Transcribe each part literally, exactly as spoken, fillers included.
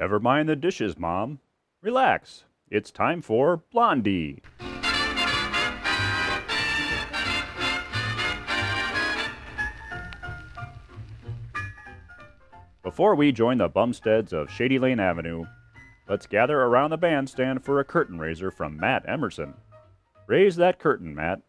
Never mind the dishes, Mom. Relax. It's time for Blondie. Before we join the Bumsteads of Shady Lane Avenue, let's gather around the bandstand for a curtain raiser from Matt Emerson. Raise that curtain, Matt.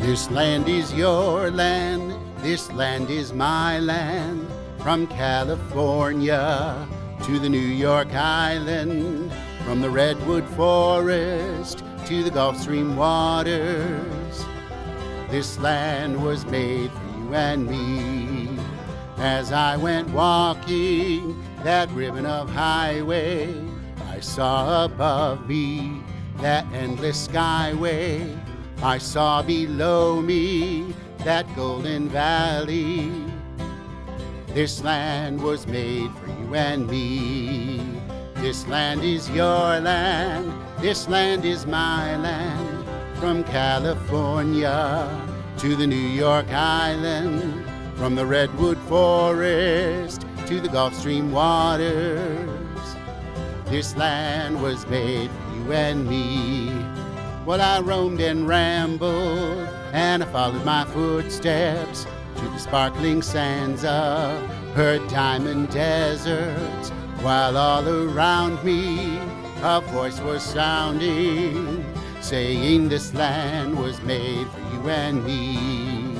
This land is your land, this land is my land, from California to the New York Island, from the Redwood Forest to the Gulf Stream waters. This land was made for you and me. As I went walking that ribbon of highway, I saw above me that endless skyway. I saw below me that golden valley. This land was made for you and me. This land is your land, this land is my land, from California to the New York Island, from the Redwood Forest to the Gulf Stream waters. This land was made for you and me. Well, I roamed and rambled, and I followed my footsteps to the sparkling sands of her diamond deserts, while all around me a voice was sounding, saying this land was made for you and me.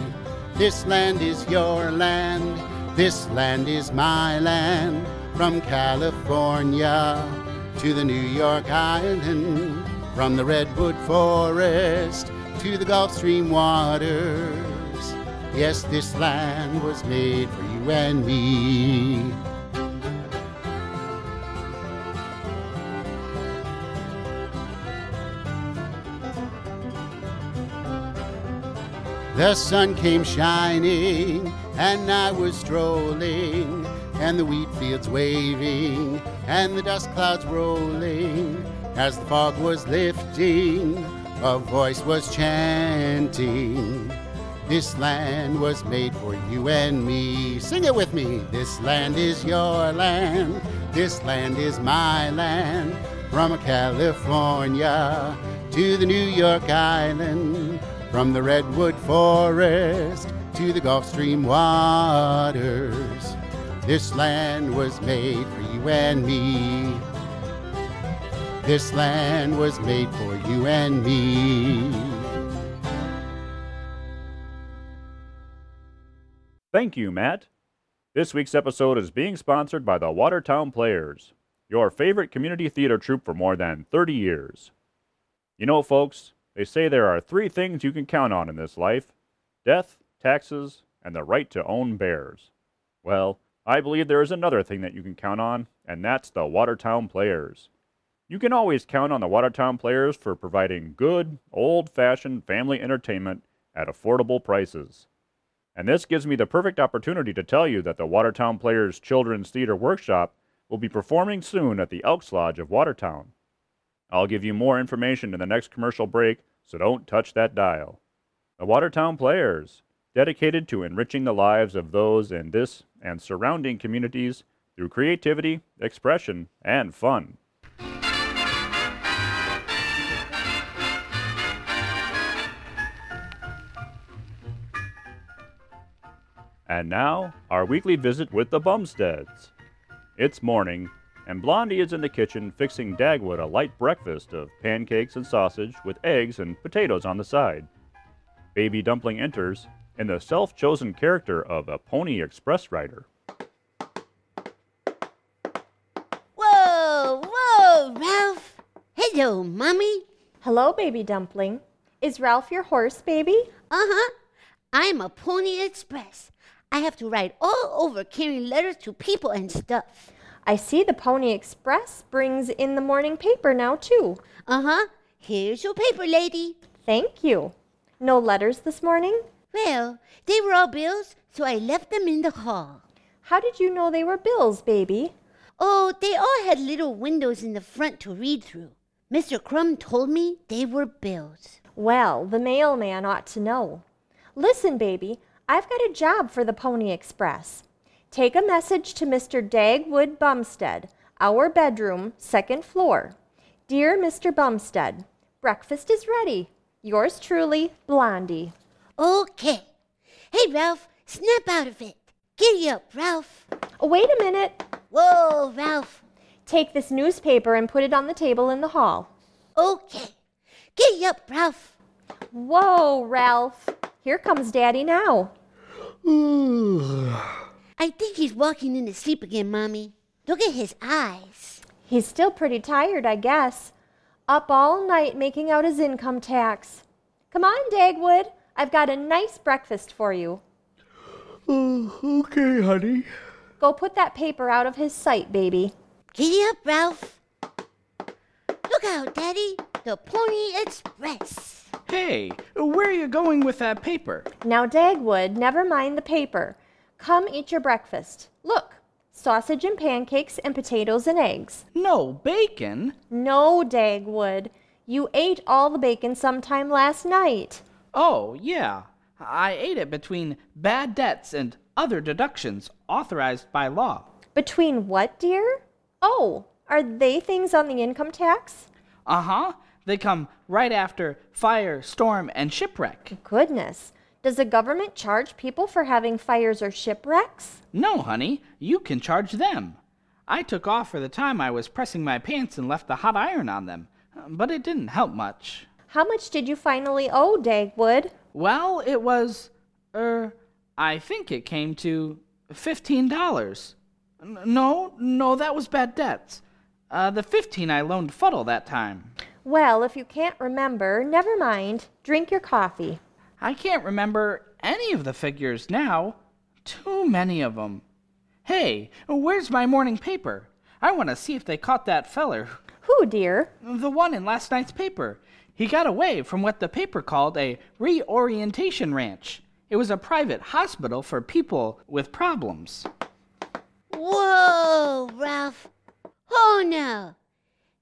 This land is your land, this land is my land, from California to the New York Island, from the Redwood Forest to the Gulf Stream waters. Yes, this land was made for you and me. The sun came shining, and I was strolling, and the wheat fields waving, and the dust clouds rolling. As the fog was lifting, a voice was chanting, this land was made for you and me. Sing it with me. This land is your land, this land is my land, from California to the New York Island, from the Redwood Forest to the Gulf Stream waters. This land was made for you and me. This land was made for you and me. Thank you, Matt. This week's episode is being sponsored by the Watertown Players, your favorite community theater troupe for more than thirty years. You know, folks, they say there are three things you can count on in this life: death, taxes, and the right to own bears. Well, I believe there is another thing that you can count on, and that's the Watertown Players. You can always count on the Watertown Players for providing good, old-fashioned family entertainment at affordable prices. And this gives me the perfect opportunity to tell you that the Watertown Players Children's Theater Workshop will be performing soon at the Elks Lodge of Watertown. I'll give you more information in the next commercial break, so don't touch that dial. The Watertown Players, dedicated to enriching the lives of those in this and surrounding communities through creativity, expression, and fun. And now, our weekly visit with the Bumsteads. It's morning, and Blondie is in the kitchen fixing Dagwood a light breakfast of pancakes and sausage with eggs and potatoes on the side. Baby Dumpling enters in the self-chosen character of a Pony Express rider. Whoa, whoa, Ralph! Hello, Mommy! Hello, Baby Dumpling. Is Ralph your horse, baby? Uh-huh. I'm a Pony Express. I have to ride all over carrying letters to people and stuff. I see the Pony Express brings in the morning paper now, too. Uh-huh. Here's your paper, lady. Thank you. No letters this morning? Well, they were all bills, so I left them in the hall. How did you know they were bills, baby? Oh, they all had little windows in the front to read through. Mister Crumb told me they were bills. Well, the mailman ought to know. Listen, baby, I've got a job for the Pony Express. Take a message to Mister Dagwood Bumstead, our bedroom, second floor. Dear Mister Bumstead, breakfast is ready. Yours truly, Blondie. Okay. Hey, Ralph, snap out of it. Giddy up, Ralph. Oh, wait a minute. Whoa, Ralph. Take this newspaper and put it on the table in the hall. Okay. Giddy up, Ralph. Whoa, Ralph. Here comes Daddy now. I think he's walking into sleep again, Mommy. Look at his eyes. He's still pretty tired, I guess. Up all night making out his income tax. Come on, Dagwood. I've got a nice breakfast for you. Uh, okay, honey. Go put that paper out of his sight, baby. Giddy up, Ralph. Look out, Daddy. The Pony Express. Hey, where are you going with that paper? Now, Dagwood, never mind the paper. Come eat your breakfast. Look, sausage and pancakes and potatoes and eggs. No bacon? No, Dagwood. You ate all the bacon sometime last night. Oh, yeah. I ate it between bad debts and other deductions authorized by law. Between what, dear? Oh, are they things on the income tax? Uh-huh. They come right after fire, storm, and shipwreck. Goodness. Does the government charge people for having fires or shipwrecks? No, honey. You can charge them. I took off for the time I was pressing my pants and left the hot iron on them, but it didn't help much. How much did you finally owe, Dagwood? Well, it was, er, I think it came to fifteen dollars. N- no, no, that was bad debts. Uh, the fifteen I loaned Fuddle that time. Well, if you can't remember, never mind. Drink your coffee. I can't remember any of the figures now. Too many of them. Hey, where's my morning paper? I want to see if they caught that feller. Who, dear? The one in last night's paper. He got away from what the paper called a reorientation ranch. It was a private hospital for people with problems. Whoa, Ralph. Oh, no.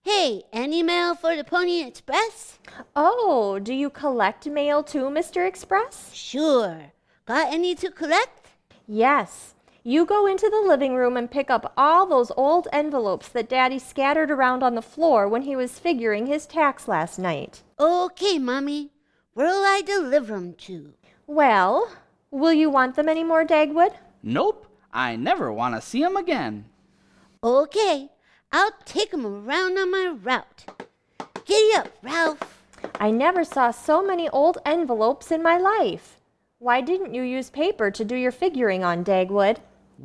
Hey, any mail for the Pony Express? Oh, do you collect mail too, Mister Express? Sure. Got any to collect? Yes. You go into the living room and pick up all those old envelopes that Daddy scattered around on the floor when he was figuring his tax last night. Okay, Mommy. Where'll I deliver them to? Well, will you want them any more, Dagwood? Nope. I never want to see them again. Okay. I'll take him around on my route. Giddy up, Ralph. I never saw so many old envelopes in my life. Why didn't you use paper to do your figuring on, Dagwood?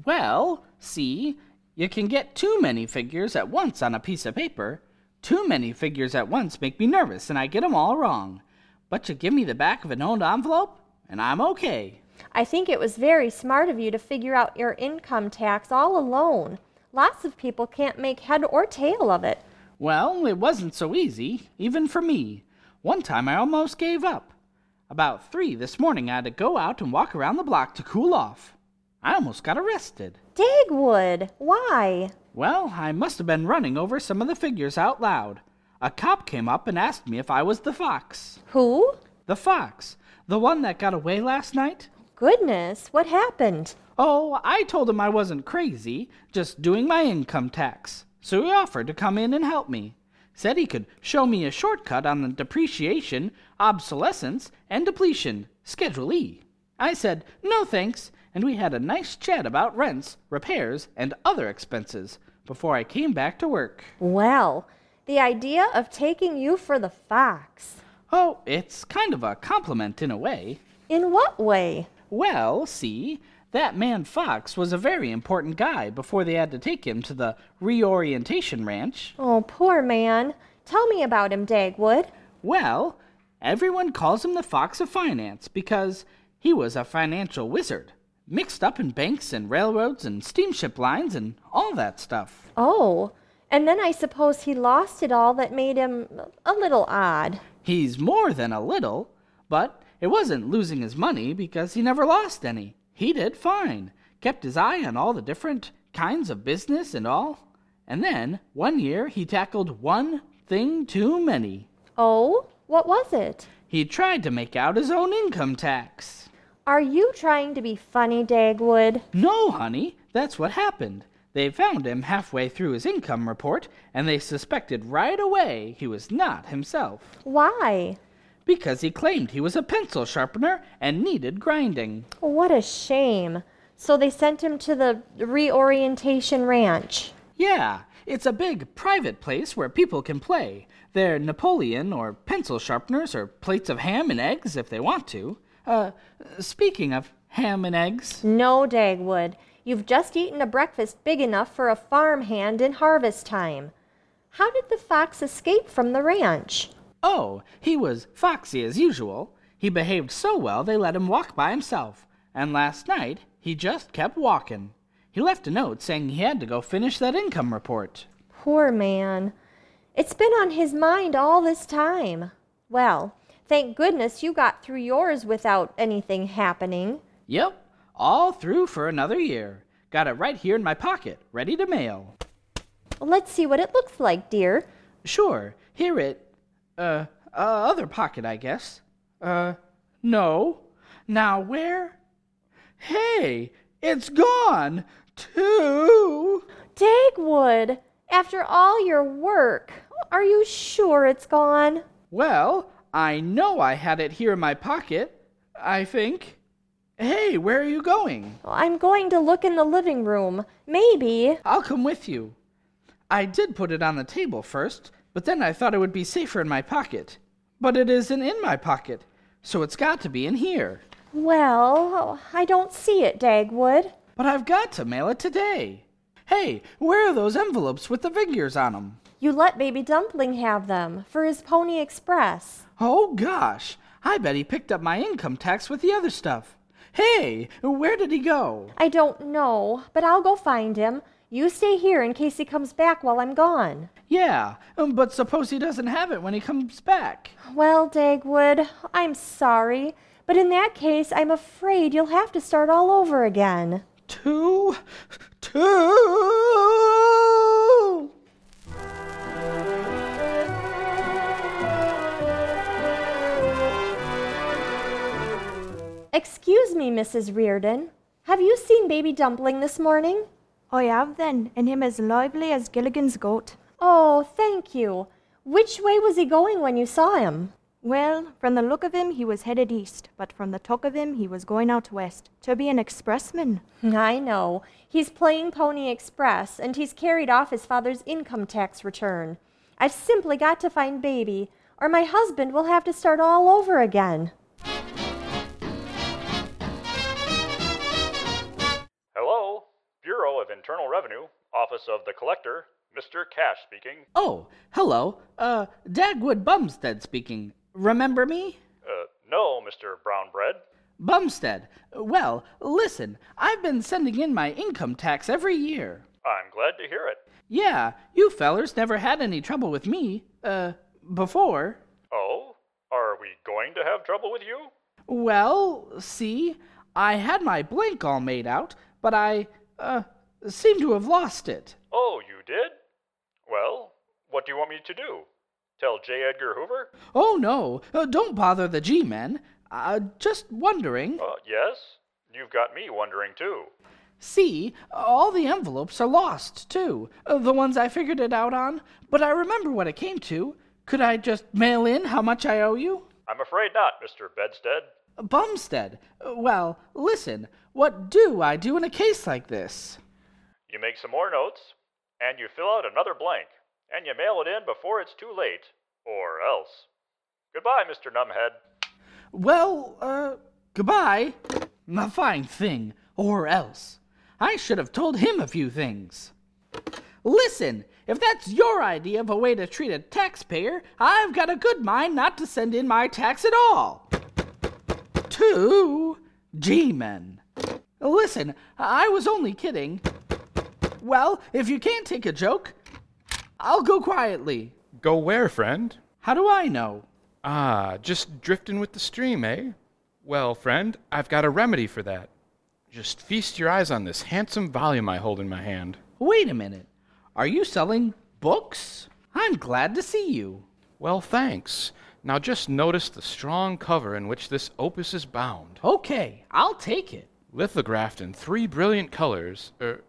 Well, see, you can get too many figures at once on a piece of paper. Too many figures at once make me nervous, and I get them all wrong. But you give me the back of an old envelope, and I'm okay. I think it was very smart of you to figure out your income tax all alone. Lots of people can't make head or tail of it. Well, it wasn't so easy, even for me. One time I almost gave up. About three this morning I had to go out and walk around the block to cool off. I almost got arrested. Dagwood, why? Well, I must have been running over some of the figures out loud. A cop came up and asked me if I was the fox. Who? The fox. The one that got away last night. Goodness, what happened? Oh, I told him I wasn't crazy, just doing my income tax. So he offered to come in and help me. Said he could show me a shortcut on the depreciation, obsolescence, and depletion, Schedule E. I said, no thanks, and we had a nice chat about rents, repairs, and other expenses before I came back to work. Well, the idea of taking you for the fox. Oh, it's kind of a compliment in a way. In what way? Well, see, that man Fox was a very important guy before they had to take him to the reorientation ranch. Oh, poor man. Tell me about him, Dagwood. Well, everyone calls him the Fox of Finance because he was a financial wizard, mixed up in banks and railroads and steamship lines and all that stuff. Oh, and then I suppose he lost it all that made him a little odd. He's more than a little, but it wasn't losing his money because he never lost any. He did fine, kept his eye on all the different kinds of business and all. And then, one year, he tackled one thing too many. Oh, what was it? He tried to make out his own income tax. Are you trying to be funny, Dagwood? No, honey. That's what happened. They found him halfway through his income report, and they suspected right away he was not himself. Why? Because he claimed he was a pencil sharpener and needed grinding. What a shame. So they sent him to the reorientation ranch. Yeah, it's a big private place where people can play. They're Napoleon or pencil sharpeners or plates of ham and eggs if they want to. Uh, speaking of ham and eggs... No, Dagwood. You've just eaten a breakfast big enough for a farmhand in harvest time. How did the fox escape from the ranch? Oh, he was foxy as usual. He behaved so well they let him walk by himself. And last night, he just kept walking. He left a note saying he had to go finish that income report. Poor man. It's been on his mind all this time. Well, thank goodness you got through yours without anything happening. Yep. All through for another year. Got it right here in my pocket, ready to mail. Let's see what it looks like, dear. Sure. Here it... Uh, uh other pocket, I guess. Uh, no. Now where... Hey, it's gone, too! Dagwood, after all your work, are you sure it's gone? Well, I know I had it here in my pocket, I think. Hey, where are you going? I'm going to look in the living room. Maybe. I'll come with you. I did put it on the table first, but then I thought it would be safer in my pocket. But it isn't in my pocket, so it's got to be in here. Well, I don't see it, Dagwood. But I've got to mail it today. Hey, where are those envelopes with the figures on them? You let Baby Dumpling have them for his Pony Express. Oh, gosh. I bet he picked up my income tax with the other stuff. Hey, where did he go? I don't know, but I'll go find him. You stay here in case he comes back while I'm gone. Yeah, but suppose he doesn't have it when he comes back. Well, Dagwood, I'm sorry, but in that case, I'm afraid you'll have to start all over again. Two, two... Excuse me, Missus Reardon. Have you seen Baby Dumpling this morning? I have then, and him as lively as Gilligan's goat. Oh, thank you. Which way was he going when you saw him? Well, from the look of him, he was headed east, but from the talk of him, he was going out west, to be an expressman. I know. He's playing Pony Express, and he's carried off his father's income tax return. I've simply got to find Baby, or my husband will have to start all over again. Internal Revenue, Office of the Collector, Mister Cash speaking. Oh, hello. Uh, Dagwood Bumstead speaking. Remember me? Uh, no, Mister Brown Bread. Bumstead. Well, listen, I've been sending in my income tax every year. I'm glad to hear it. Yeah, you fellers never had any trouble with me, uh, before. Oh, are we going to have trouble with you? Well, see, I had my blank all made out, but I, uh... seem to have lost it. Oh, you did? Well, what do you want me to do? Tell J. Edgar Hoover? Oh, no. Uh, don't bother the G-men. Uh, just wondering. Uh, yes? You've got me wondering, too. See, all the envelopes are lost, too. Uh, the ones I figured it out on. But I remember what it came to. Could I just mail in how much I owe you? I'm afraid not, Mister Bedstead. Bumstead. Well, listen. What do I do in a case like this? You make some more notes, and you fill out another blank, and you mail it in before it's too late, or else. Goodbye, Mister Numbhead. Well, uh, goodbye. A fine thing, or else. I should have told him a few things. Listen, if that's your idea of a way to treat a taxpayer, I've got a good mind not to send in my tax at all. To G-men. Listen, I was only kidding. Well, if you can't take a joke, I'll go quietly. Go where, friend? How do I know? Ah, just drifting with the stream, eh? Well, friend, I've got a remedy for that. Just feast your eyes on this handsome volume I hold in my hand. Wait a minute. Are you selling books? I'm glad to see you. Well, thanks. Now just notice the strong cover in which this opus is bound. Okay, I'll take it. Lithographed in three brilliant colors. Er,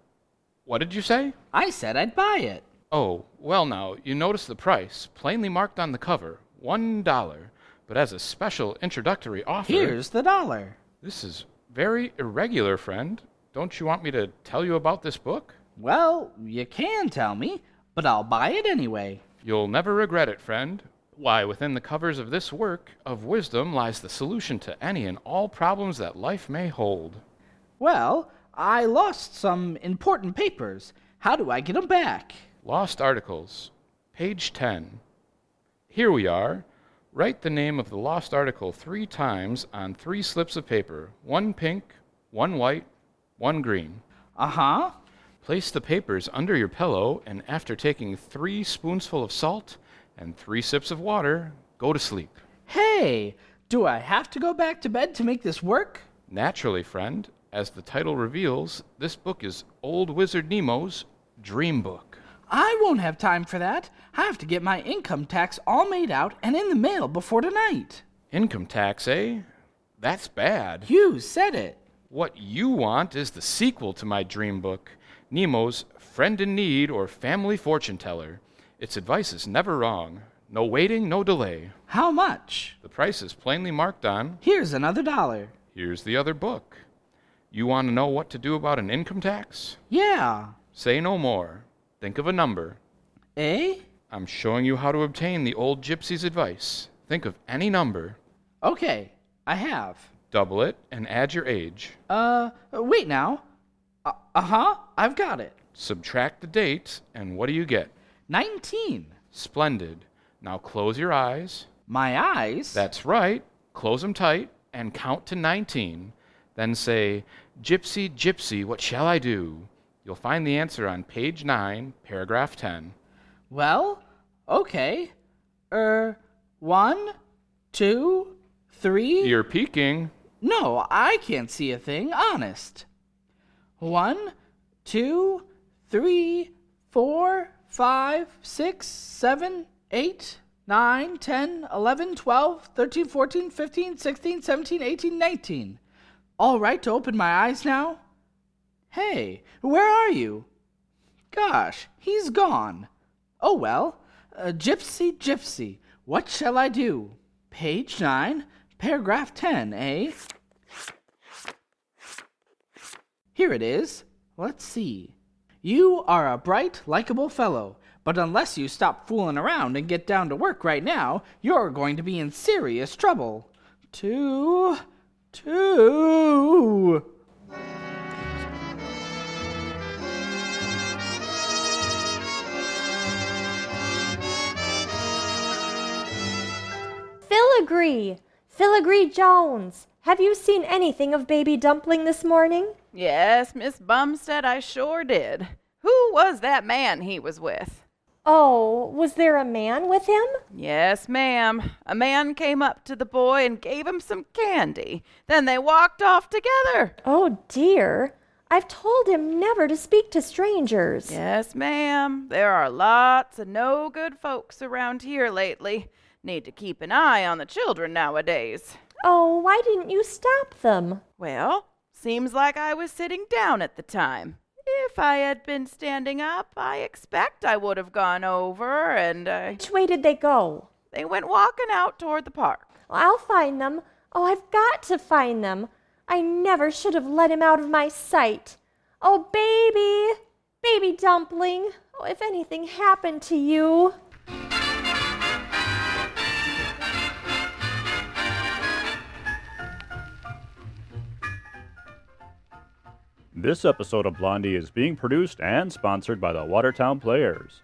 what did you say? I said I'd buy it. Oh, well now, you notice the price, plainly marked on the cover, one dollar. But as a special introductory offer... Here's the dollar. This is very irregular, friend. Don't you want me to tell you about this book? Well, you can tell me, but I'll buy it anyway. You'll never regret it, friend. Why, within the covers of this work of wisdom lies the solution to any and all problems that life may hold. Well, I lost some important papers. How do I get them back? Lost articles. Page ten. Here we are. Write the name of the lost article three times on three slips of paper. One pink, one white, one green. Uh-huh. Place the papers under your pillow, and after taking three spoonsful of salt and three sips of water, go to sleep. Hey, do I have to go back to bed to make this work? Naturally, friend. As the title reveals, this book is Old Wizard Nemo's Dream Book. I won't have time for that. I have to get my income tax all made out and in the mail before tonight. Income tax, eh? That's bad. You said it. What you want is the sequel to my dream book, Nemo's Friend in Need or Family Fortune Teller. Its advice is never wrong. No waiting, no delay. How much? The price is plainly marked on... Here's another dollar. Here's the other book. You want to know what to do about an income tax? Yeah. Say no more. Think of a number. Eh? I'm showing you how to obtain the old gypsy's advice. Think of any number. Okay, I have. Double it and add your age. Uh, wait now. Uh, uh-huh, I've got it. Subtract the date, and what do you get? nineteen. Splendid. Now close your eyes. My eyes? That's right. Close them tight and count to nineteen. Then say, Gypsy, Gypsy, what shall I do? You'll find the answer on page nine, paragraph ten. Well, okay. Er, one, two, three... You're peeking. No, I can't see a thing, honest. One, two, three, four... Five, six, seven, eight, nine, ten, eleven, twelve, thirteen, fourteen, fifteen, sixteen, seventeen, eighteen, nineteen. All right to open my eyes now? Hey, where are you? Gosh, he's gone. Oh well. Uh, gypsy, gypsy, what shall I do? Page nine, paragraph ten, eh? Here it is. Let's see. You are a bright, likable fellow, but unless you stop fooling around and get down to work right now, you're going to be in serious trouble. Two, two. Filigree! Filigree Jones! Have you seen anything of Baby Dumpling this morning? Yes, Miss Bumstead, I sure did. Who was that man he was with? Oh, was there a man with him? Yes, ma'am. A man came up to the boy and gave him some candy. Then they walked off together. Oh, dear. I've told him never to speak to strangers. Yes, ma'am. There are lots of no good folks around here lately. Need to keep an eye on the children nowadays. Oh, why didn't you stop them? Well, seems like I was sitting down at the time. If I had been standing up, I expect I would have gone over and... Uh, Which way did they go? They went walking out toward the park. Well, I'll find them. Oh, I've got to find them. I never should have let him out of my sight. Oh, baby, baby dumpling. Oh, if anything happened to you... This episode of Blondie is being produced and sponsored by the Watertown Players.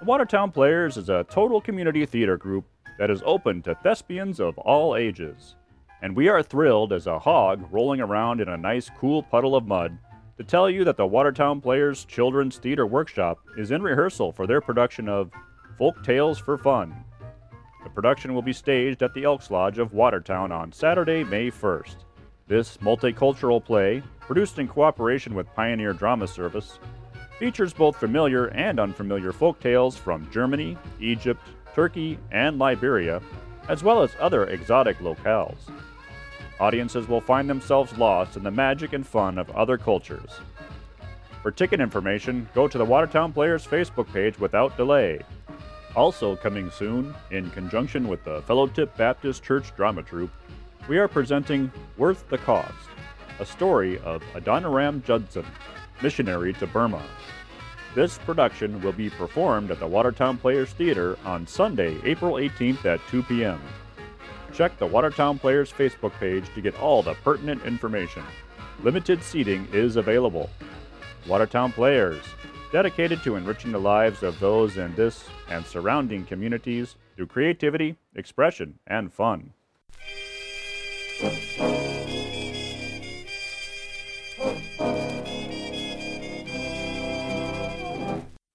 The Watertown Players is a total community theater group that is open to thespians of all ages. And we are thrilled as a hog rolling around in a nice cool puddle of mud to tell you that the Watertown Players Children's Theater Workshop is in rehearsal for their production of Folk Tales for Fun. The production will be staged at the Elks Lodge of Watertown on Saturday, May first. This multicultural play, produced in cooperation with Pioneer Drama Service, features both familiar and unfamiliar folk tales from Germany, Egypt, Turkey, and Liberia, as well as other exotic locales. Audiences will find themselves lost in the magic and fun of other cultures. For ticket information, go to the Watertown Players Facebook page without delay. Also coming soon, in conjunction with the Fellow Tip Baptist Church Drama Troupe, we are presenting Worth the Cost, a story of Adoniram Judson, missionary to Burma. This production will be performed at the Watertown Players Theater on Sunday, April eighteenth at two p.m. Check the Watertown Players Facebook page to get all the pertinent information. Limited seating is available. Watertown Players, dedicated to enriching the lives of those in this and surrounding communities through creativity, expression, and fun.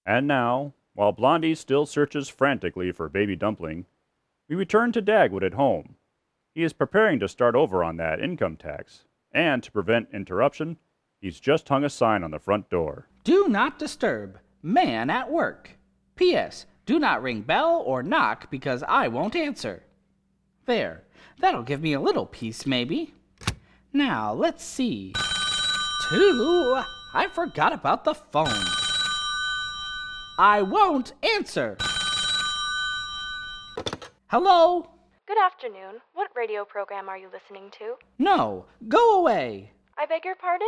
And now, while Blondie still searches frantically for Baby Dumpling, we return to Dagwood at home. He is preparing to start over on that income tax, and to prevent interruption, he's just hung a sign on the front door. Do not disturb. Man at work. P S. Do not ring bell or knock because I won't answer. There. That'll give me a little peace, maybe. Now, let's see. Two. I forgot about the phone. I won't answer. Hello? Good afternoon. What radio program are you listening to? No, go away. I beg your pardon?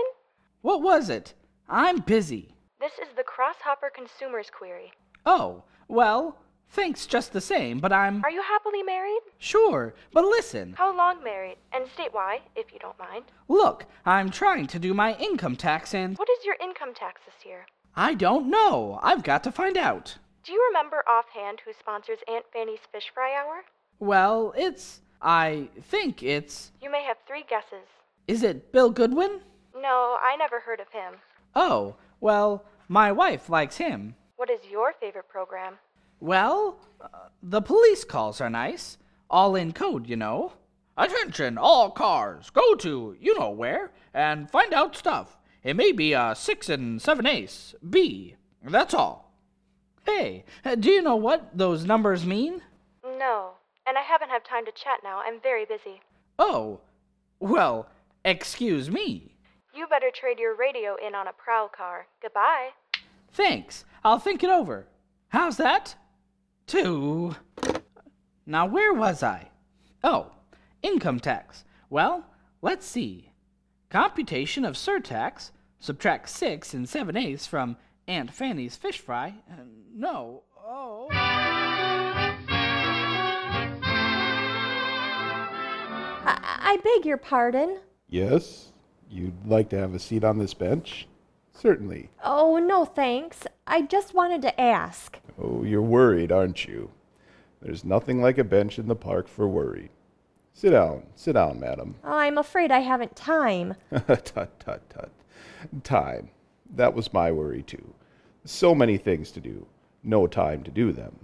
What was it? I'm busy. This is the Crosshopper Consumers Query. Oh, well, thanks just the same, but I'm... Are you happily married? Sure, but listen... How long married? And state why, if you don't mind. Look, I'm trying to do my income tax and... What is your income tax this year? I don't know. I've got to find out. Do you remember offhand who sponsors Aunt Fanny's Fish Fry Hour? Well, it's... I think it's... You may have three guesses. Is it Bill Goodwin? No, I never heard of him. Oh, well, my wife likes him. What is your favorite program? Well, uh, the police calls are nice. All in code, you know. Attention, all cars. Go to you-know-where and find out stuff. It may be a six and seven ace, B. That's all. Hey, do you know what those numbers mean? No, and I haven't had time to chat now. I'm very busy. Oh, well, excuse me. You better trade your radio in on a prowl car. Goodbye. Thanks. I'll think it over. How's that? Two. Now, where was I? Oh, income tax. Well, let's see. Computation of surtax, subtract six and seven eighths from Aunt Fanny's Fish Fry, uh, no, oh. I-, I beg your pardon? Yes? You'd like to have a seat on this bench? Certainly. Oh, no thanks. I just wanted to ask. Oh, you're worried, aren't you? There's nothing like a bench in the park for worry. Sit down, sit down, madam. Oh, I'm afraid I haven't time. Tut, tut, tut. Time. That was my worry, too. So many things to do. No time to do them.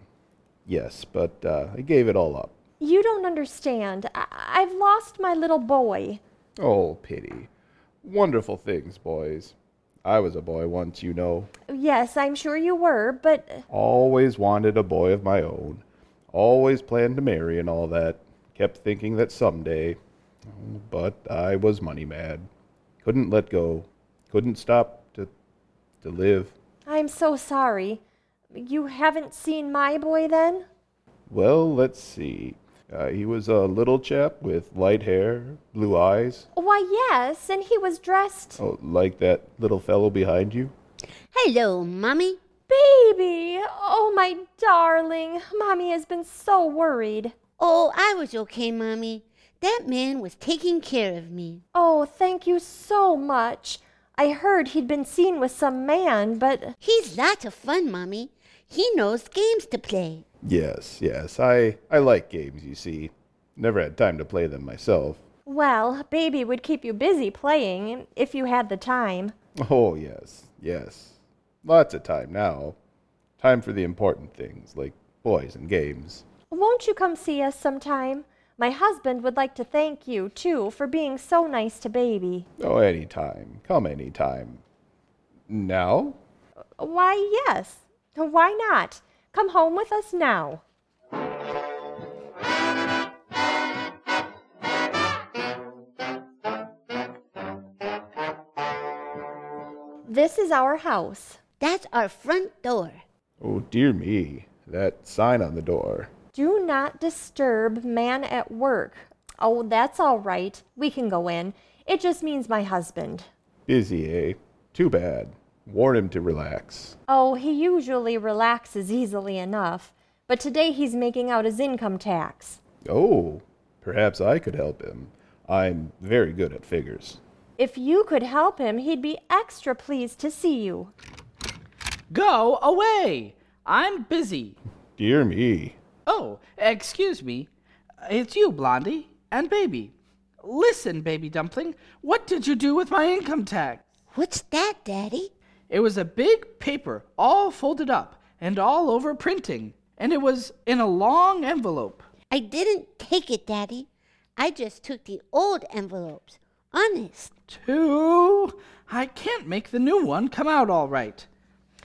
Yes, but uh, I gave it all up. You don't understand. I- I've lost my little boy. Oh, pity. Wonderful things, boys. I was a boy once, you know. Yes, I'm sure you were, but... Always wanted a boy of my own. Always planned to marry and all that. Kept thinking that someday, but I was money mad. Couldn't let go. Couldn't stop to to live. I'm so sorry. You haven't seen my boy then? Well, let's see. Uh, he was a little chap with light hair, blue eyes. Why, yes, and he was dressed... Oh, like that little fellow behind you? Hello, Mommy. Baby! Oh, my darling. Mommy has been so worried. Oh, I was okay, Mommy. That man was taking care of me. Oh, thank you so much. I heard he'd been seen with some man, but... He's lots of fun, Mommy. He knows games to play. Yes, yes. I, I like games, you see. Never had time to play them myself. Well, Baby would keep you busy playing, if you had the time. Oh, yes, yes. Lots of time now. Time for the important things, like boys and games. Won't you come see us sometime? My husband would like to thank you, too, for being so nice to Baby. Oh, any time. Come any time. Now? Why, yes. Why not? Come home with us now. This is our house. That's our front door. Oh, dear me. That sign on the door. Do not disturb man at work. Oh, that's all right. We can go in. It just means my husband. Busy, eh? Too bad. Warn him to relax. Oh, he usually relaxes easily enough, but today he's making out his income tax. Oh, perhaps I could help him. I'm very good at figures. If you could help him, he'd be extra pleased to see you. Go away! I'm busy. Dear me. Oh, excuse me. It's you, Blondie, and Baby. Listen, Baby Dumpling, what did you do with my income tax? What's that, Daddy? It was a big paper, all folded up, and all over printing, and it was in a long envelope. I didn't take it, Daddy. I just took the old envelopes. Honest. Two? I can't make the new one come out all right.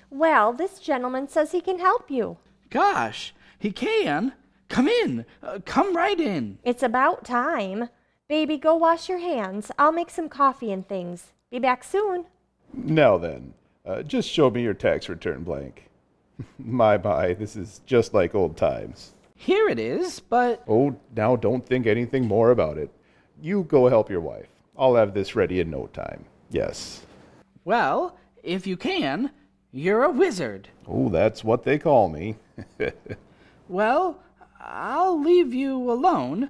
Well, this gentleman says he can help you. Gosh, he can. Come in. Uh, come right in. It's about time. Baby, go wash your hands. I'll make some coffee and things. Be back soon. Now then, uh, just show me your tax return blank. My, my, this is just like old times. Here it is, but... Oh, now don't think anything more about it. You go help your wife. I'll have this ready in no time. Yes. Well, if you can, you're a wizard. Oh, that's what they call me. Well, I'll leave you alone.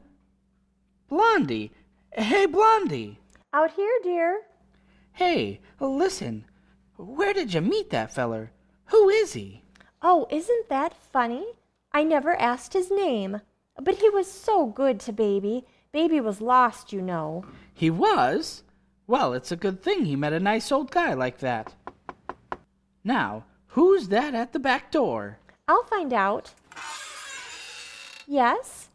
Blondie. Hey, Blondie. Out here, dear. Hey, listen. Where did you meet that feller? Who is he? Oh, isn't that funny? I never asked his name. But he was so good to Baby. Baby was lost, you know. He was? Well, it's a good thing he met a nice old guy like that. Now, who's that at the back door? I'll find out. Yes?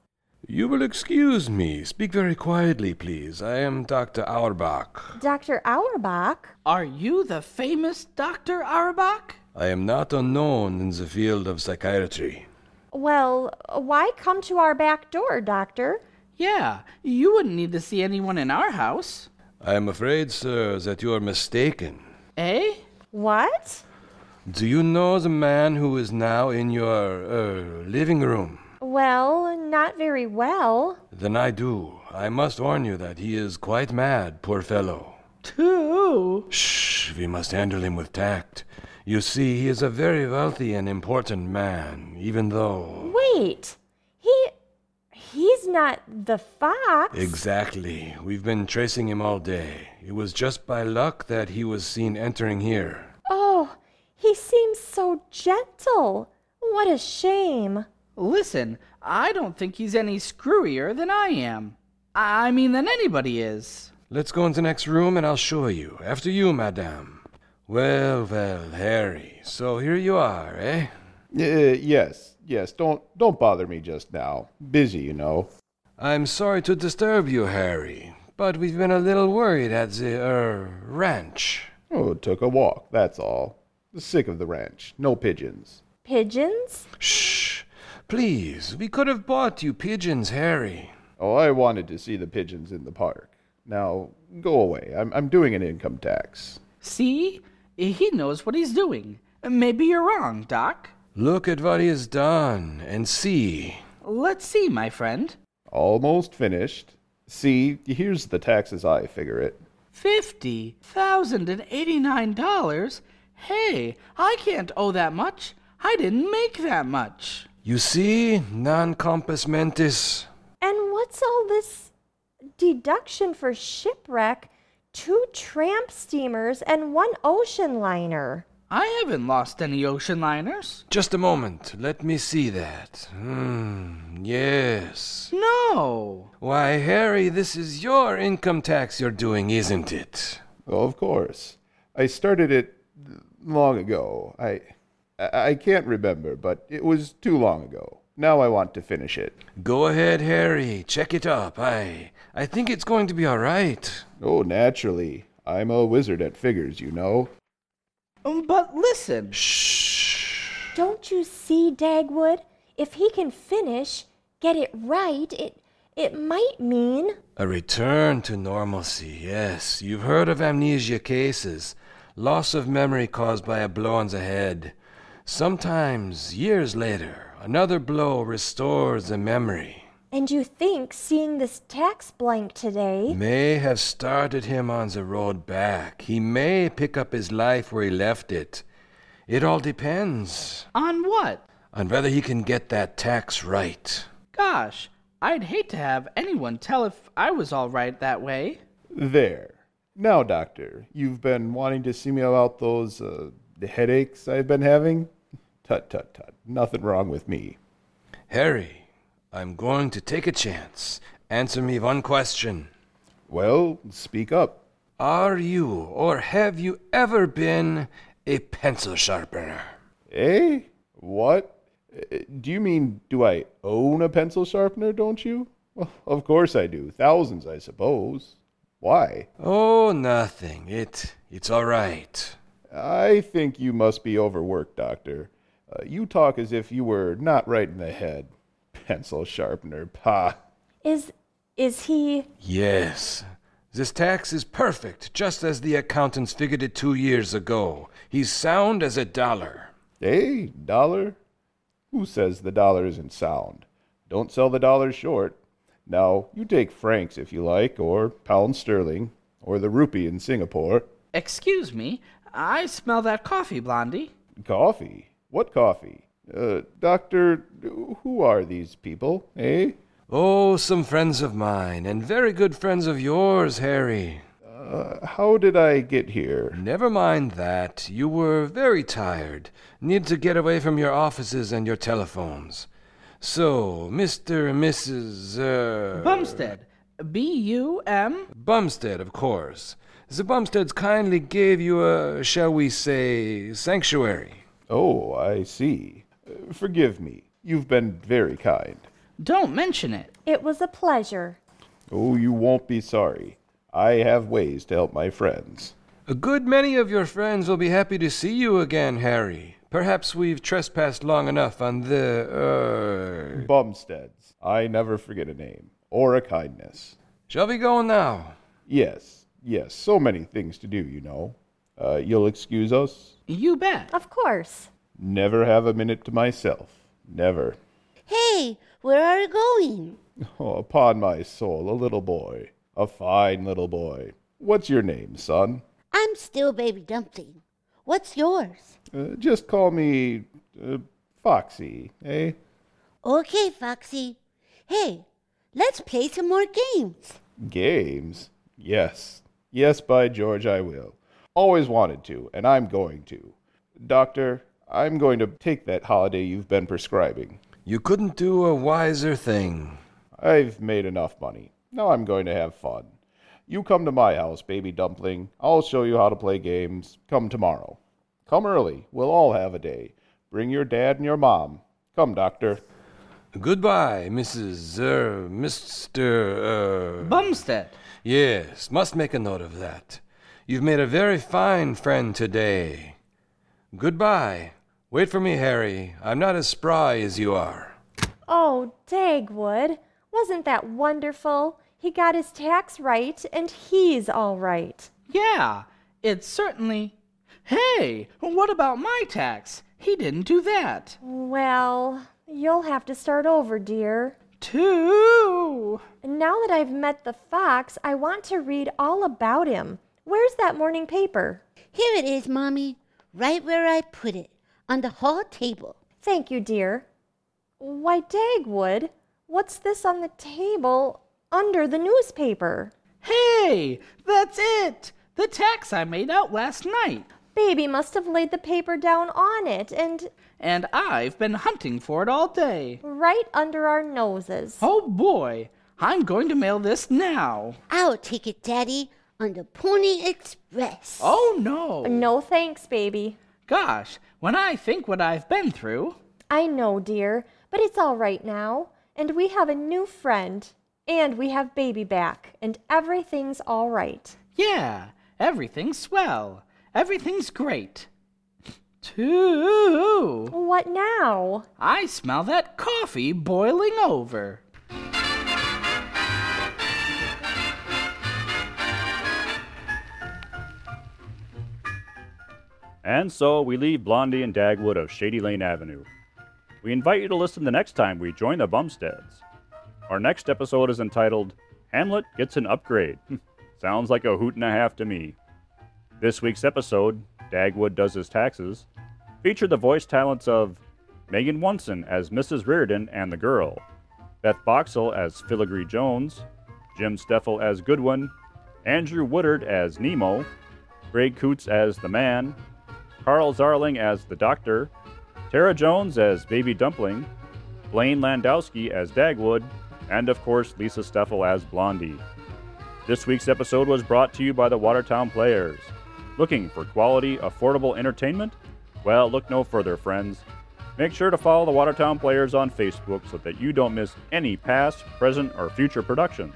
You will excuse me. Speak very quietly, please. I am Doctor Auerbach. Doctor Auerbach? Are you the famous Doctor Auerbach? I am not unknown in the field of psychiatry. Well, why come to our back door, Doctor? Yeah, you wouldn't need to see anyone in our house. I am afraid, sir, that you are mistaken. Eh? What? Do you know the man who is now in your, er, uh, living room? Well, not very well. Then I do. I must warn you that he is quite mad, poor fellow. Too? Shh, we must handle him with tact. You see, he is a very wealthy and important man, even though... Wait, he... he's not the fox. Exactly. We've been tracing him all day. It was just by luck that he was seen entering here. Oh, he seems so gentle. What a shame. Listen, I don't think he's any screwier than I am. I mean, than anybody is. Let's go into the next room and I'll show you. After you, madame. Well, well, Harry, so here you are, eh? Uh, yes, yes, don't don't bother me just now. Busy, you know. I'm sorry to disturb you, Harry, but we've been a little worried at the, er, uh, ranch. Oh, took a walk, that's all. Sick of the ranch. No pigeons. Pigeons? Shh. Please, we could have bought you pigeons, Harry. Oh, I wanted to see the pigeons in the park. Now, go away. I'm I'm doing an income tax. See? He knows what he's doing. Maybe you're wrong, Doc. Look at what he has done, and see. Let's see, my friend. Almost finished. See, here's the taxes I figure it. Fifty thousand and eighty-nine dollars? Hey, I can't owe that much. I didn't make that much. You see, non compos mentis. And what's all this deduction for shipwreck? Two tramp steamers and one ocean liner. I haven't lost any ocean liners. Just a moment. Let me see that. Hmm, yes. No. Why, Harry, this is your income tax you're doing, isn't it? Well, of course. I started it long ago. I, I can't remember, but it was too long ago. Now I want to finish it. Go ahead, Harry. Check it up. I... I think it's going to be all right. Oh, naturally. I'm a wizard at figures, you know. Um, but listen. Shh. Don't you see, Dagwood? If he can finish, get it right, it it might mean... A return to normalcy, yes. You've heard of amnesia cases. loss of memory caused by a blow on the head. Sometimes, years later, another blow restores the memory. And you think seeing this tax blank today may have started him on the road back. He may pick up his life where he left it. It all depends. On what? On whether he can get that tax right. Gosh, I'd hate to have anyone tell if I was all right that way. There. Now, Doctor, you've been wanting to see me about those uh, headaches I've been having? Tut, tut, tut. Nothing wrong with me. Harry, I'm going to take a chance. Answer me one question. Well, speak up. Are you, or have you ever been, a pencil sharpener? Eh? What? Do you mean, do I own a pencil sharpener, don't you? Well, of course I do. Thousands, I suppose. Why? Oh, nothing. It, it's all right. I think you must be overworked, Doctor. Uh, you talk as if you were not right in the head. Pencil sharpener, pa. Is, is he? Yes. This tax is perfect, just as the accountants figured it two years ago. He's sound as a dollar. Hey, dollar? Who says the dollar isn't sound? Don't sell the dollar short. Now, you take francs if you like, or pound sterling, or the rupee in Singapore. Excuse me, I smell that coffee, Blondie. Coffee? What coffee? Uh, doctor, who are these people, eh? Oh, some friends of mine, and very good friends of yours, Harry. Uh, how did I get here? Never mind that. You were very tired. Need to get away from your offices and your telephones. So, Mister and Missus Uh... Bumstead. B U M? Bumstead, of course. The Bumsteads kindly gave you a, shall we say, sanctuary. Oh, I see. Forgive me. You've been very kind. Don't mention it. It was a pleasure. Oh, you won't be sorry. I have ways to help my friends. A good many of your friends will be happy to see you again, Harry. Perhaps we've trespassed long enough on the, uh... Bumsteads. I never forget a name. Or a kindness. Shall we go now? Yes. Yes. So many things to do, you know. Uh, you'll excuse us? You bet. Of course. Never have a minute to myself. Never. Hey, where are you going? Oh, upon my soul, a little boy. A fine little boy. What's your name, son? I'm still Baby Dumpling. What's yours? Uh, just call me uh, Foxy, eh? Okay, Foxy. Hey, let's play some more games. Games? Yes. Yes, by George, I will. Always wanted to, and I'm going to. Doctor, I'm going to take that holiday you've been prescribing. You couldn't do a wiser thing. I've made enough money. Now I'm going to have fun. You come to my house, Baby Dumpling. I'll show you how to play games. Come tomorrow. Come early. We'll all have a day. Bring your dad and your mom. Come, Doctor. Goodbye, Missus Er, Mister Er... Bumstead. Yes, must make a note of that. You've made a very fine friend today. Goodbye. Wait for me, Harry. I'm not as spry as you are. Oh, Dagwood. Wasn't that wonderful? He got his tax right, and he's all right. Yeah, it's certainly... Hey, what about my tax? He didn't do that. Well, you'll have to start over, dear. Too. Now that I've met the fox, I want to read all about him. Where's that morning paper? Here it is, Mommy. Right where I put it, on the hall table. Thank you, dear. Why, Dagwood, what's this on the table under the newspaper? Hey, that's it! The tax I made out last night. Baby must have laid the paper down on it and... And I've been hunting for it all day. Right under our noses. Oh, boy. I'm going to mail this now. I'll take it, Daddy. On the Pony Express. Oh, no. No thanks, baby. Gosh, when I think what I've been through. I know, dear, but it's all right now. And we have a new friend. And we have Baby back. And everything's all right. Yeah, everything's swell. Everything's great. Too. What now? I smell that coffee boiling over. And so we leave Blondie and Dagwood of Shady Lane Avenue. We invite you to listen the next time we join the Bumsteads. Our next episode is entitled, Hamlet Gets an Upgrade. Sounds like a hoot and a half to me. This week's episode, Dagwood Does His Taxes, featured the voice talents of Megan Wonson as Missus Reardon and the Girl, Beth Boxall as Filigree Jones, Jim Steffel as Goodwin, Andrew Woodard as Nemo, Greg Coots as The Man, Carl Zarling as the Doctor, Tara Jones as Baby Dumpling, Blaine Landowski as Dagwood, and of course Lisa Steffel as Blondie. This week's episode was brought to you by the Watertown Players. Looking for quality, affordable entertainment? Well, look no further, friends. Make sure to follow the Watertown Players on Facebook so that you don't miss any past, present, or future productions.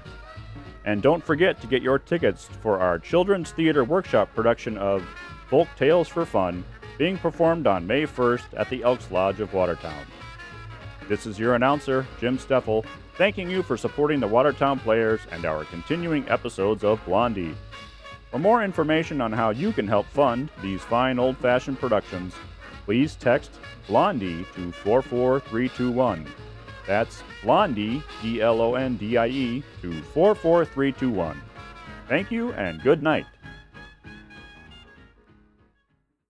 And don't forget to get your tickets for our Children's Theater Workshop production of Folk Tales for Fun, being performed on May first at the Elks Lodge of Watertown. This is your announcer, Jim Steffel, thanking you for supporting the Watertown Players and our continuing episodes of Blondie. For more information on how you can help fund these fine old-fashioned productions, please text Blondie to four four three two one. That's Blondie, B L O N D I E, to four four three two one. Thank you and good night.